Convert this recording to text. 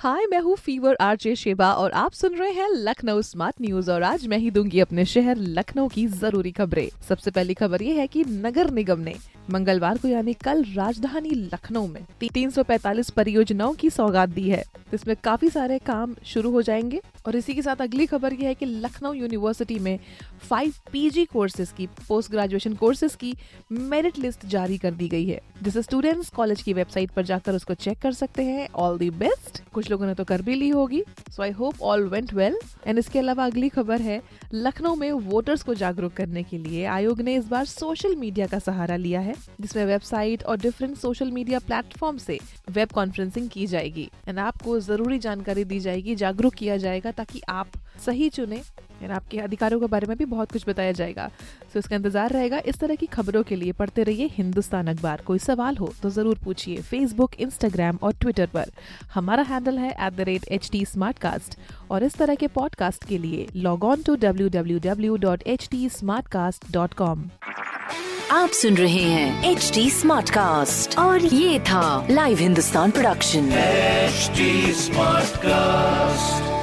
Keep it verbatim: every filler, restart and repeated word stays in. हाय, मैं हूँ fever RJ Sheba और आप सुन रहे हैं लखनऊ स्मार्ट न्यूज और आज मैं ही दूंगी अपने शहर लखनऊ की जरूरी खबरें। सबसे पहली खबर ये है कि नगर निगम ने मंगलवार को यानी कल राजधानी लखनऊ में तीन सौ पैंतालीस परियोजनाओं की सौगात दी है। इसमें काफी सारे काम शुरू हो जाएंगे और इसी के साथ अगली खबर ये है कि लखनऊ यूनिवर्सिटी में फाइव पीजी कोर्सेज की पोस्ट ग्रेजुएशन कोर्सेज की मेरिट लिस्ट जारी कर दी गई है, जिसे स्टूडेंट्स कॉलेज की वेबसाइट पर जाकर उसको चेक कर सकते हैं। ऑल दी बेस्ट, कुछ लोगों ने तो कर भी ली होगी, so I hope all went well. And इसके अलावा अगली खबर है, लखनऊ में वोटर्स को जागरूक करने के लिए आयोग ने इस बार सोशल मीडिया का सहारा लिया है, जिसमें वेबसाइट और डिफरेंट सोशल मीडिया प्लेटफॉर्म से वेब कॉन्फ्रेंसिंग की जाएगी एंड आपको जरूरी जानकारी दी जाएगी, जागरूक किया जाएगा ताकि आप सही चुने एंड आपके अधिकारों के बारे में भी बहुत कुछ बताया जाएगा। सो इसका इंतजार रहेगा। इस तरह की खबरों के लिए पढ़ते रहिए हिंदुस्तान अखबार। कोई सवाल हो तो जरूर पूछिए फेसबुक, इंस्टाग्राम और ट्विटर पर। हमारा हैंडल है at the rate H T smart cast और इस तरह के पॉडकास्ट के लिए log on to W W W dot H T smart cast dot com. आप सुन रहे हैं एच टी स्मार्ट कास्ट और ये था live Hindustan production H T smart cast.